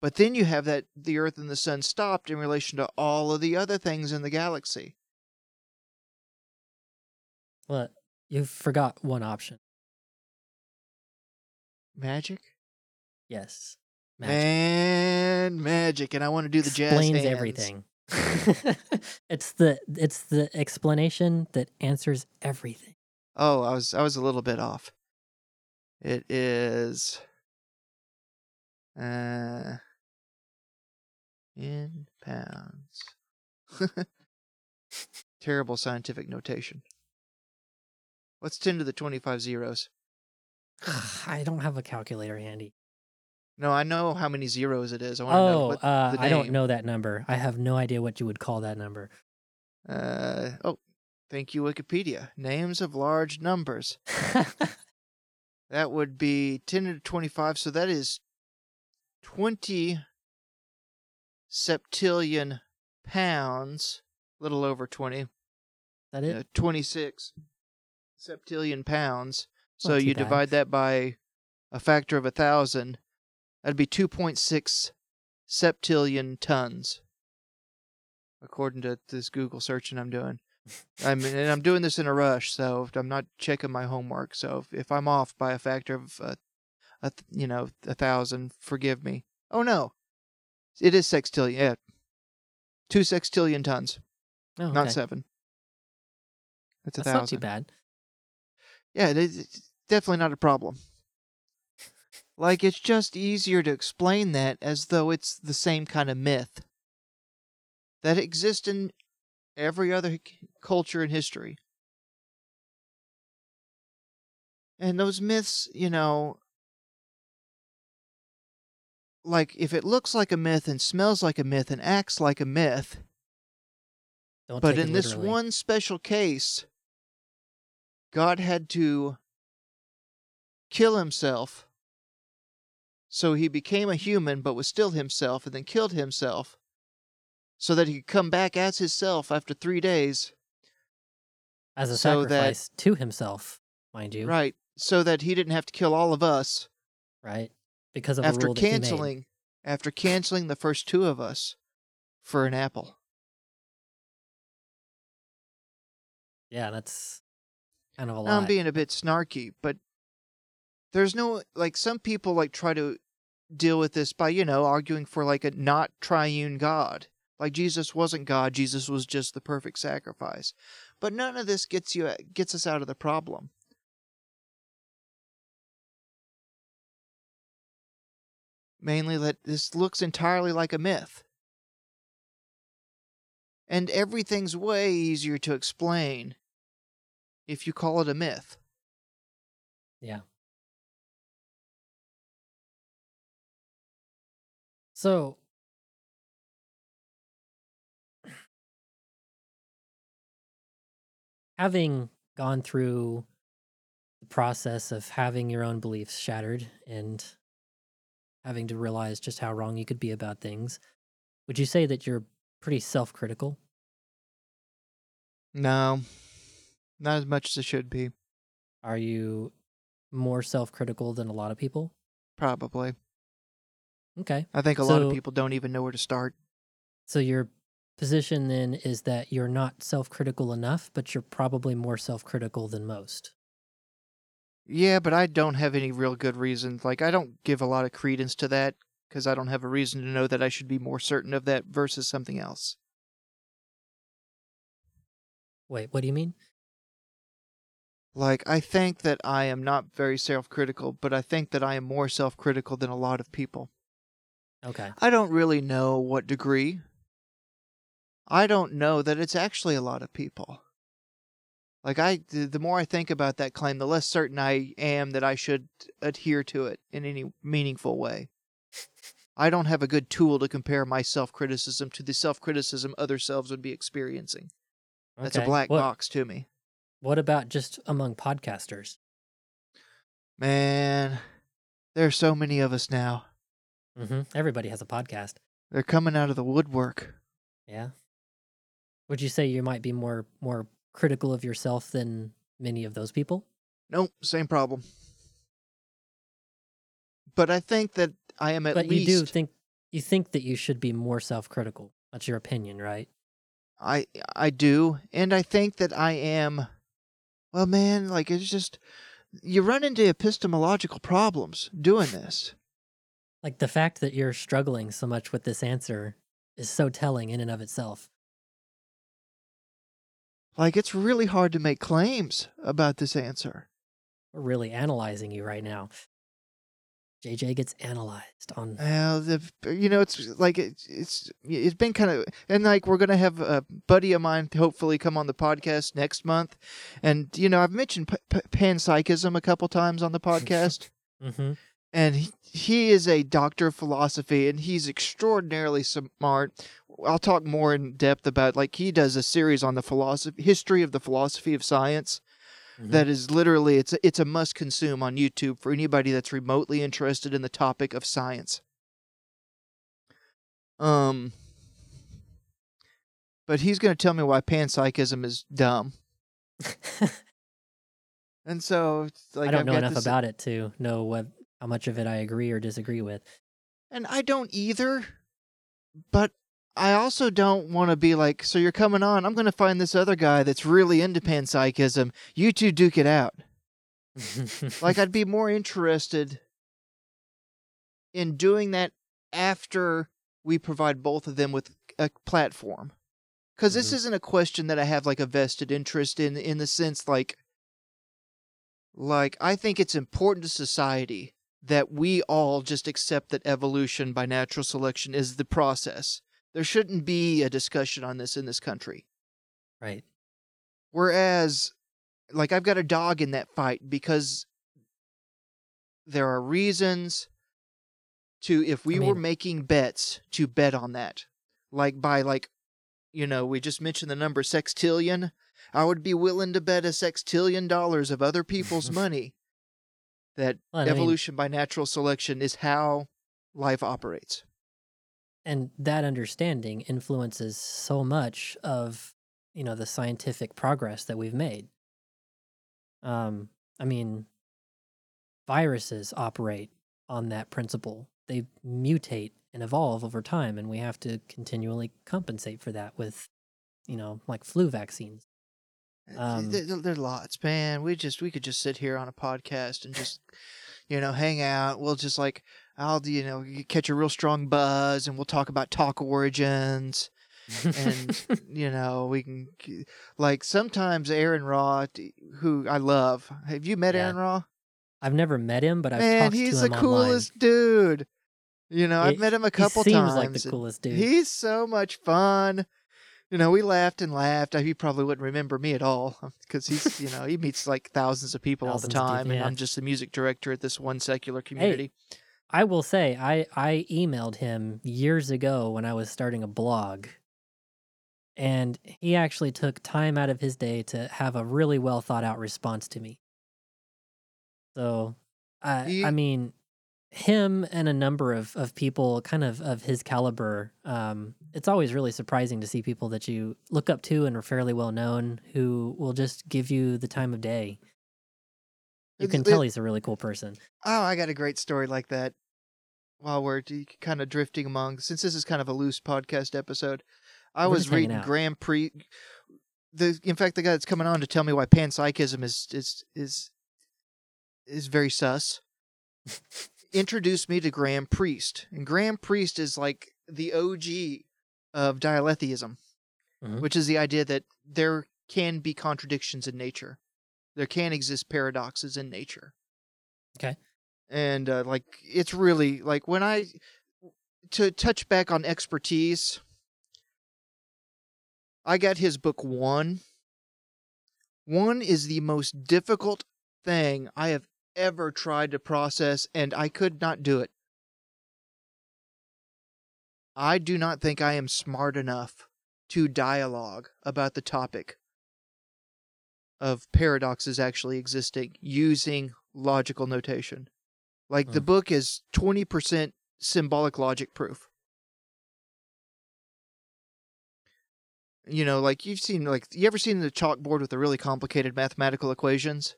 But then you have that the Earth and the sun stopped in relation to all of the other things in the galaxy. Well, you forgot one option. Magic? Yes. Magic. And magic. And I want to do the jazz hands. Explains everything. it's the it's the explanation that answers everything. Oh, I was I was a little bit off. It is uh in pounds. Terrible scientific notation. What's ten to the twenty-five zeros? I don't have a calculator handy. No, I know how many zeros it is. I want oh, to know what uh, the name. I don't know that number. I have no idea what you would call that number. Uh oh, thank you, Wikipedia. Names of large numbers. That would be ten to the twenty-five, so that is twenty septillion pounds, a little over twenty. That it? Uh, twenty-six septillion pounds. So you bad. divide that by a factor of one thousand. That'd be two point six septillion tons, according to this Google searching I'm doing. I mean, and I'm doing this in a rush, so I'm not checking my homework. So if, if I'm off by a factor of, uh, a, you know, a thousand, forgive me. Oh, no. It is sextillion. Yeah. Two sextillion tons. Oh, okay. Not seven. That's a That's thousand. That's not too bad. Yeah, it's definitely not a problem. Like, it's just easier to explain that as though it's the same kind of myth that exists in every other culture in history. And those myths, you know, like, if it looks like a myth and smells like a myth and acts like a myth, Don't but in this one special case, God had to kill himself, so he became a human but was still himself and then killed himself so that he could come back as himself after three days. As a so sacrifice that, to himself, mind you. Right, so that he didn't have to kill all of us. Right, because of after a rule canceling, that he made. After canceling the first two of us for an apple. Yeah, that's... Kind of a I'm being a bit snarky, but there's no, like, some people, like, try to deal with this by, you know, arguing for, like, a not triune God. Like, Jesus wasn't God, Jesus was just the perfect sacrifice. But none of this gets you gets us out of the problem. Mainly that this looks entirely like a myth. and everything's way easier to explain if you call it a myth. Yeah. So, having gone through the process of having your own beliefs shattered and having to realize just how wrong you could be about things, would you say that you're pretty self-critical? No, not as much as I should be. Are you more self-critical than a lot of people? Probably. Okay. I think a so, lot of people don't even know where to start. So your position then is that you're not self-critical enough, but you're probably more self-critical than most. Yeah, but I don't have any real good reason. Like, I don't give a lot of credence to that because I don't have a reason to know that I should be more certain of that versus something else. Wait, what do you mean? Like, I think that I am not very self-critical, but I think that I am more self-critical than a lot of people. Okay. I don't really know what degree. I don't know that it's actually a lot of people. Like, I, the more I think about that claim, the less certain I am that I should adhere to it in any meaningful way. I don't have a good tool to compare my self-criticism to the self-criticism other selves would be experiencing. Okay. That's a black what, box to me. What about just among podcasters? Man, there are so many of us now. Mm-hmm. Everybody has a podcast. They're coming out of the woodwork. Yeah. Would you say you might be more more critical of yourself than many of those people? Nope, same problem. But I think that I am at but least... But you do think you think that you should be more self-critical. That's your opinion, right? I I do, and I think that I am... Well, man, like, it's just... You run into epistemological problems doing this. Like, the fact that you're struggling so much with this answer is so telling in and of itself. Like, it's really hard to make claims about this answer. We're really analyzing you right now. J J gets analyzed on... Uh, the, you know, it's like, it, it's it's been kind of... And, like, we're going to have a buddy of mine hopefully come on the podcast next month. And, you know, I've mentioned p- p- panpsychism a couple times on the podcast. Mm-hmm. And he, he is a doctor of philosophy, and he's extraordinarily smart. I'll talk more in depth about, like, he does a series on the philosophy, history of the philosophy of science. Mm-hmm. That is literally, it's a, it's a must-consume on YouTube for anybody that's remotely interested in the topic of science. Um, but he's going to tell me why panpsychism is dumb. And so, like, I don't I've know enough this... about it to know what. How much of it I agree or disagree with. And I don't either, but I also don't want to be like, so you're coming on, I'm going to find this other guy that's really into panpsychism. You two duke it out. Like, I'd be more interested in doing that after we provide both of them with a platform. Because mm-hmm. this isn't a question that I have, like, a vested interest in, in the sense, like, like, I think it's important to society that we all just accept that evolution by natural selection is the process. There shouldn't be a discussion on this in this country. Right. Whereas, like, I've got a dog in that fight because there are reasons to, if we I mean, were making bets, to bet on that. Like, by, like, you know, we just mentioned the number sextillion. I would be willing to bet a sextillion dollars of other people's money that well, evolution mean, by natural selection is how life operates. And that understanding influences so much of, you know, the scientific progress that we've made. Um, I mean, viruses operate on that principle. They mutate and evolve over time, and we have to continually compensate for that with, you know, like flu vaccines. Um, There's lots, man. We just we could just sit here on a podcast and just, you know, hang out. We'll just like I'll you know catch a real strong buzz, and we'll talk about talk origins, and you know we can like sometimes Aron Ra, who I love. Have you met yeah. Aron Ra? I've never met him, but I've man, talked to him online. Man, he's the coolest dude. You know, it, I've met him a couple he seems times. Seems like the coolest dude. He's so much fun. you know, we laughed and laughed. He probably wouldn't remember me at all because he's, you know, he meets like thousands of people thousands all the time. People, yeah. And I'm just the music director at this one secular community. Hey, I will say I, I emailed him years ago when I was starting a blog. And he actually took time out of his day to have a really well thought out response to me. So, I, you... I mean, him and a number of, of people kind of of his caliber, um, it's always really surprising to see people that you look up to and are fairly well known who will just give you the time of day. You can tell he's a really cool person. Oh, I got a great story like that while we're kind of drifting among, since this is kind of a loose podcast episode. I We're was reading out. Graham Priest. The in fact, the guy that's coming on to tell me why panpsychism is is is is very sus introduced me to Graham Priest, and Graham Priest is like the O G of dialetheism, mm-hmm. which is the idea that there can be contradictions in nature, there can exist paradoxes in nature. Okay, and uh, like it's really like when I to touch back on expertise. I got his book one. One is the most difficult thing I have ever tried to process, and I could not do it. I do not think I am smart enough to dialogue about the topic of paradoxes actually existing using logical notation. Like, mm. the book is twenty percent symbolic logic proof. You know, like you've seen, like, you ever seen the chalkboard with the really complicated mathematical equations?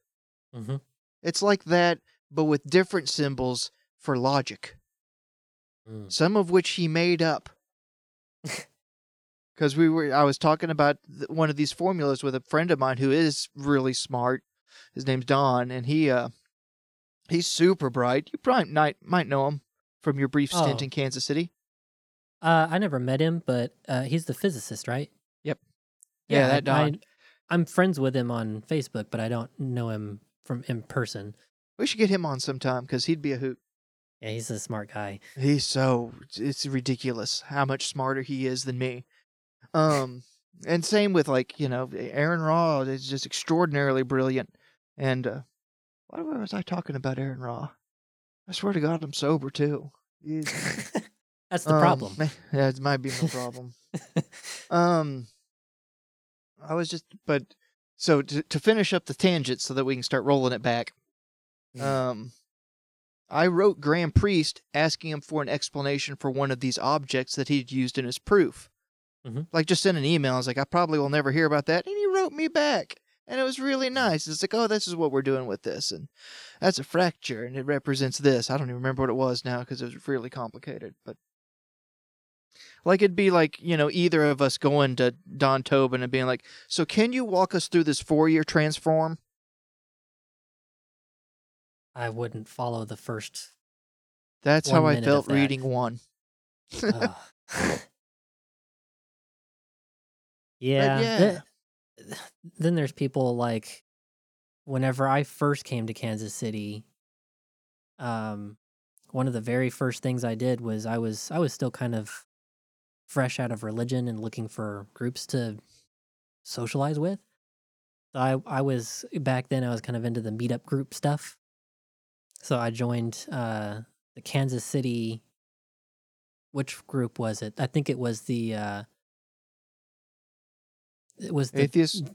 Mm-hmm. It's like that, but with different symbols for logic. Mm. Some of which he made up. Because we were, I was talking about one of these formulas with a friend of mine who is really smart. His name's Don, and he, uh, he's super bright. You probably might, might know him from your brief stint oh. in Kansas City. Uh, I never met him, but uh, he's the physicist, right? Yeah, yeah, that Don. I, I'm friends with him on Facebook, but I don't know him from in person. We should get him on sometime because he'd be a hoot. Yeah, he's a smart guy. He's so it's ridiculous how much smarter he is than me. Um, and same with like you know Aron Ra is just extraordinarily brilliant. And uh, why was I talking about Aron Ra? I swear to God, I'm sober too. That's the um, problem. Yeah, it might be my problem. um. I was just, but so to, to finish up the tangent so that we can start rolling it back. Um, I wrote Graham Priest asking him for an explanation for one of these objects that he'd used in his proof. Mm-hmm. Like just sent an email. I was like, I probably will never hear about that. And he wrote me back and it was really nice. It's like, oh, this is what we're doing with this. And that's a fracture and it represents this. I don't even remember what it was now because it was really complicated, but. Like, it'd be like, you know, either of us going to Don Tobin and being like, so can you walk us through this Fourier transform? I wouldn't follow the first That's how I felt reading one. uh. Yeah. yeah. Th- th- then there's people like, whenever I first came to Kansas City, um, one of the very first things I did was I was I was still kind of fresh out of religion and looking for groups to socialize with. So I, I was, back then I was kind of into the meetup group stuff. So I joined uh, the Kansas City, which group was it? I think it was the, uh, it was the, Atheist?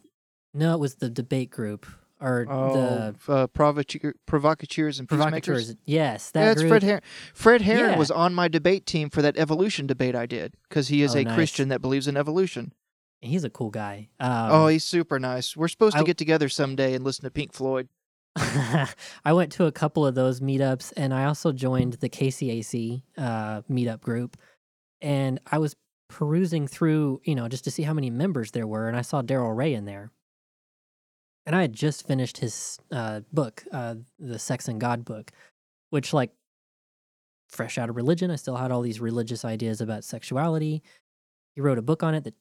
No, it was the debate group. Or oh, the uh, provoca- provocateurs and provocateurs. Peacemakers. Yes, that yeah, that's group. Fred Heron. Fred Heron yeah. was on my debate team for that evolution debate I did because he is oh, a nice. Christian that believes in evolution. And he's a cool guy. Um, oh, he's super nice. We're supposed I, to get together someday and listen to Pink Floyd. I went to a couple of those meetups, and I also joined the K C A C uh, meetup group, and I was perusing through, you know, just to see how many members there were, and I saw Daryl Ray in there. And I had just finished his uh, book, uh, the Sex and God book, which, like, fresh out of religion, I still had all these religious ideas about sexuality. He wrote a book on it that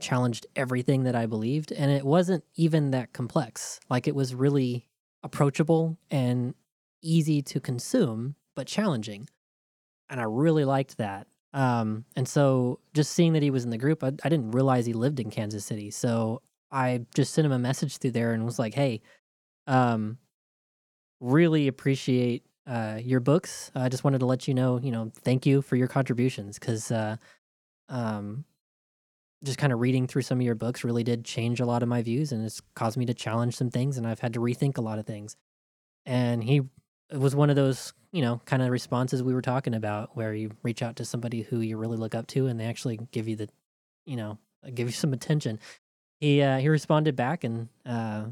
challenged everything that I believed, and it wasn't even that complex. Like, it was really approachable and easy to consume, but challenging. And I really liked that. Um, and so just seeing that he was in the group, I, I didn't realize he lived in Kansas City. So I just sent him a message through there and was like, hey, um, really appreciate uh, your books. I just wanted to let you know, you know, thank you for your contributions, because uh, um, just kind of reading through some of your books really did change a lot of my views, and it's caused me to challenge some things, and I've had to rethink a lot of things. And he was one of those, you know, kind of responses we were talking about, where you reach out to somebody who you really look up to and they actually give you the, you know, give you some attention. He uh, he responded back and uh,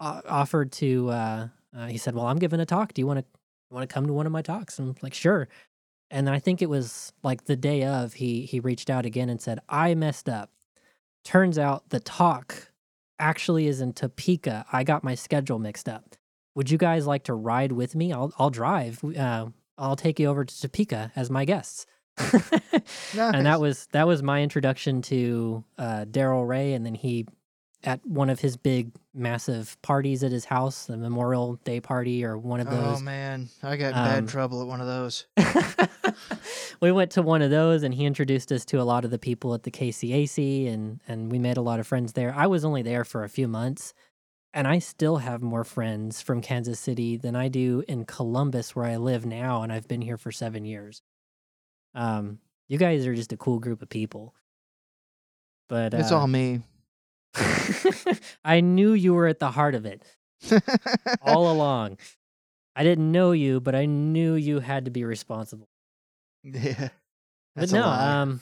offered to, uh, uh, he said, well, I'm giving a talk. Do you want to want to come to one of my talks? And I'm like, sure. And I think it was like the day of, he he reached out again and said, I messed up. Turns out the talk actually is in Topeka. I got my schedule mixed up. Would you guys like to ride with me? I'll I'll drive. Uh, I'll take you over to Topeka as my guests. Nice. And that was that was my introduction to uh, Daryl Ray. And then he, at one of his big, massive parties at his house, the Memorial Day party or one of those. Oh, man. I got um, bad trouble at one of those. We went to one of those, and he introduced us to a lot of the people at the K C A C, and, and we made a lot of friends there. I was only there for a few months, and I still have more friends from Kansas City than I do in Columbus, where I live now, and I've been here for seven years. Um, you guys are just a cool group of people. But uh, it's all me. I knew you were at the heart of it all along. I didn't know you, but I knew you had to be responsible. Yeah, but no, um,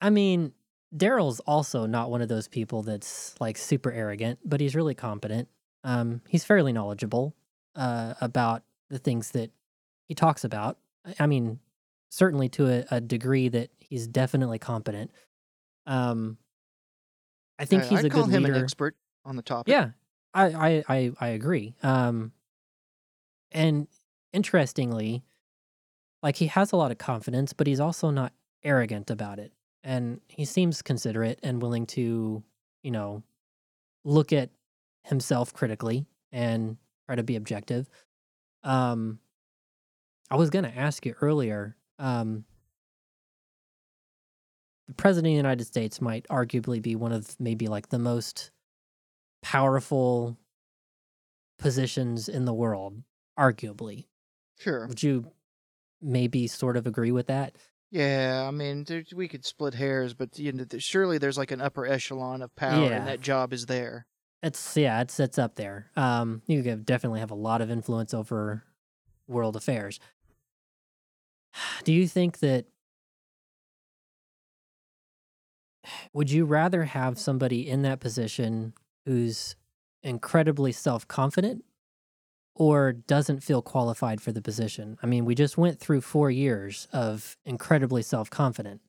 I mean, Daryl's also not one of those people that's like super arrogant, but he's really competent. Um, he's fairly knowledgeable uh, about the things that he talks about. I mean, certainly to a, a degree that he's definitely competent. Um, I think I, he's I'd a good leader. I call him an expert on the topic. Yeah, I I I, I agree. Um, and interestingly, like, he has a lot of confidence, but he's also not arrogant about it. And he seems considerate and willing to, you know, look at himself critically and try to be objective. Um, I was going to ask you earlier, um, the president of the United States might arguably be one of maybe like the most powerful positions in the world, arguably. Sure. Would you maybe sort of agree with that? Yeah, I mean, there, we could split hairs, but you know, surely there's like an upper echelon of power, yeah. And that job is there. It's yeah, it's it's up there. Um, you could definitely have a lot of influence over world affairs. Do you think that? Would you rather have somebody in that position who's incredibly self-confident, or doesn't feel qualified for the position? I mean, we just went through four years of incredibly self-confident.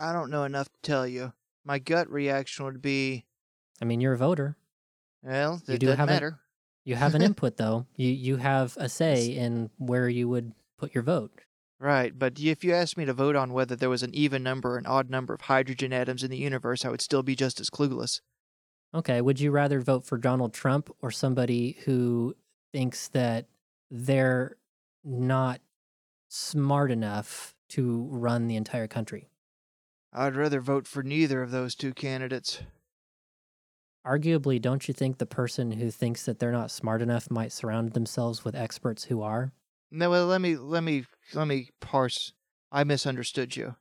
I don't know enough to tell you. My gut reaction would be... I mean, you're a voter. Well, it do doesn't matter. A, you have an input, though. You you have a say in where you would put your vote. Right, but if you asked me to vote on whether there was an even number or an odd number of hydrogen atoms in the universe, I would still be just as clueless. Okay, would you rather vote for Donald Trump or somebody who thinks that they're not smart enough to run the entire country? I'd rather vote for neither of those two candidates. Arguably, don't you think the person who thinks that they're not smart enough might surround themselves with experts who are? No, well, let me let me let me parse. I misunderstood you.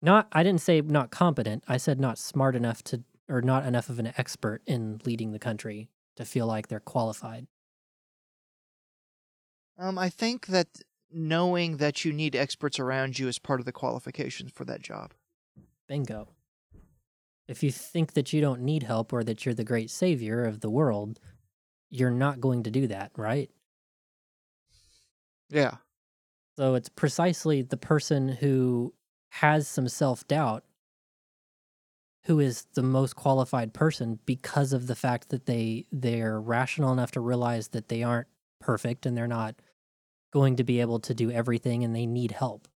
Not, I didn't say not competent. I said not smart enough to, or not enough of an expert in leading the country to feel like they're qualified. Um, I think that knowing that you need experts around you is part of the qualifications for that job. Bingo. If you think that you don't need help, or that you're the great savior of the world, you're not going to do that, right? Yeah. So it's precisely the person who has some self-doubt who is the most qualified person, because of the fact that they, they're rational enough to realize that they aren't perfect and they're not going to be able to do everything, and they need help.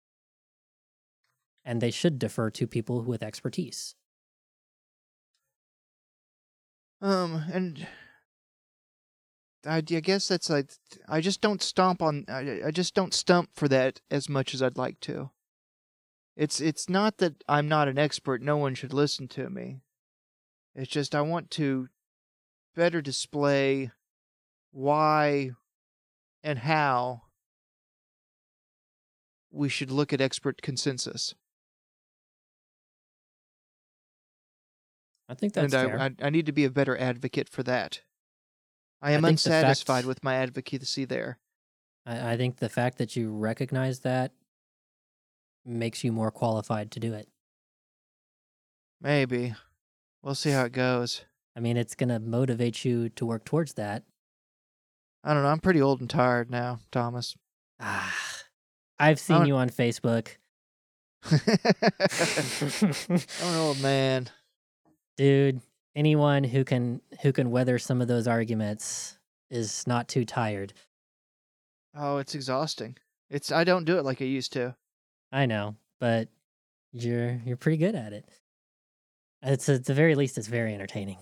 And they should defer to people with expertise. Um, and I, I guess that's like, I just don't stomp on, I, I just don't stump for that as much as I'd like to. It's, it's not that I'm not an expert. No one should listen to me. It's just, I want to better display why and how we should look at expert consensus. I think that's and fair. I, I, I need to be a better advocate for that. I am I unsatisfied the fact, with my advocacy there. I, I think the fact that you recognize that makes you more qualified to do it. Maybe. We'll see how it goes. I mean, it's going to motivate you to work towards that. I don't know. I'm pretty old and tired now, Thomas. Ah, I've seen I'm... you on Facebook. I'm an old man. Dude, anyone who can who can weather some of those arguments is not too tired. Oh, it's exhausting. It's I don't do it like I used to. I know, but you're you're pretty good at it. It's at the very least, it's very entertaining.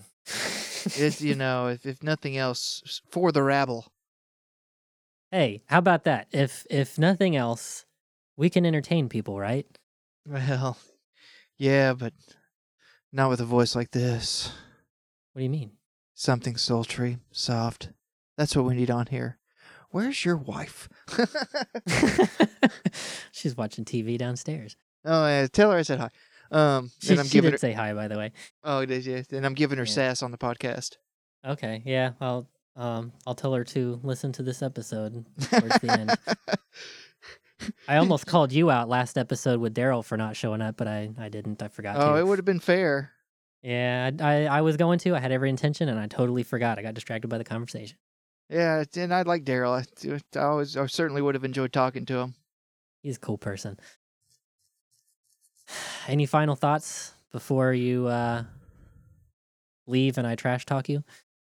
It's, you know, if if nothing else, for the rabble. Hey, how about that? If if nothing else, we can entertain people, right? Well, yeah, but not with a voice like this. What do you mean? Something sultry, soft. That's what we need on here. Where's your wife? She's watching T V downstairs. Oh, yeah, tell her I said hi. Um, she and I'm she giving did her... say hi, by the way. Oh, did you? And I'm giving her yeah. sass on the podcast. Okay, yeah. I'll um I'll tell her to listen to this episode towards the end. I almost called you out last episode with Daryl for not showing up, but I, I didn't. I forgot oh, to. Oh, it would have been fair. Yeah, I, I I was going to. I had every intention, and I totally forgot. I got distracted by the conversation. Yeah, and I like Daryl. I, I, always, I certainly would have enjoyed talking to him. He's a cool person. Any final thoughts before you uh, leave and I trash talk you?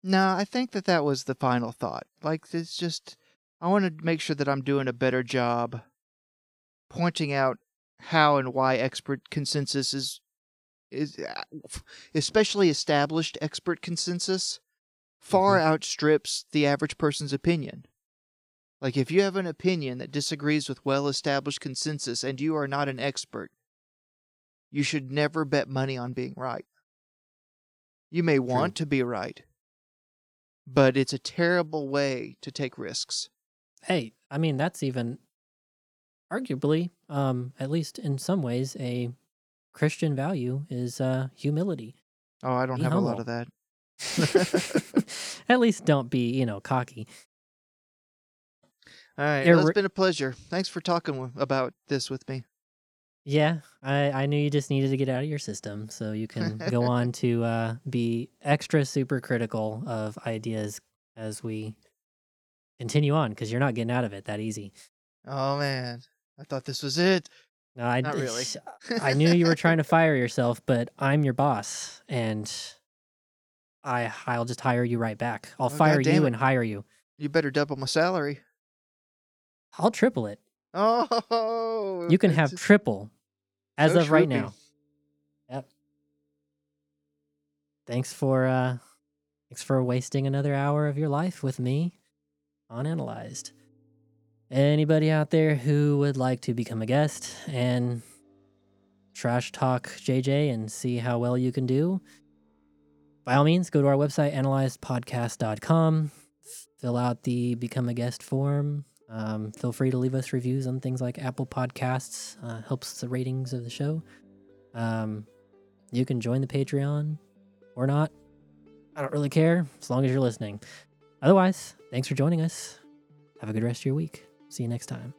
No, I think that that was the final thought. Like, it's just, I want to make sure that I'm doing a better job pointing out how and why expert consensus is, is especially established expert consensus, far mm-hmm. outstrips the average person's opinion. Like, if you have an opinion that disagrees with well-established consensus and you are not an expert, you should never bet money on being right. You may want True. to be right, but it's a terrible way to take risks. Hey, I mean, that's even arguably, um, at least in some ways, a Christian value is uh, humility. Oh, I don't be have humble. a lot of that. At least don't be, you know, cocky. All right, well, it's been a pleasure. Thanks for talking w- about this with me. Yeah, I, I knew you just needed to get out of your system, so you can go on to uh, be extra super critical of ideas as we continue on, because you're not getting out of it that easy. Oh, man. I thought this was it. No, I, not really. I knew you were trying to fire yourself, but I'm your boss, and I, I'll just hire you right back. I'll oh, fire you it. and hire you. You better double my salary. I'll triple it. Oh, you can have triple as so of right trippy. now. Yep. Thanks for uh, thanks for wasting another hour of your life with me on Analyzed. Anybody out there who would like to become a guest and trash talk J J and see how well you can do, by all means, go to our website, analyzed podcast dot com, fill out the become a guest form. Um, feel free to leave us reviews on things like Apple Podcasts. Uh, helps the ratings of the show. Um, you can join the Patreon or not. I don't really care as long as you're listening. Otherwise, thanks for joining us. Have a good rest of your week. See you next time.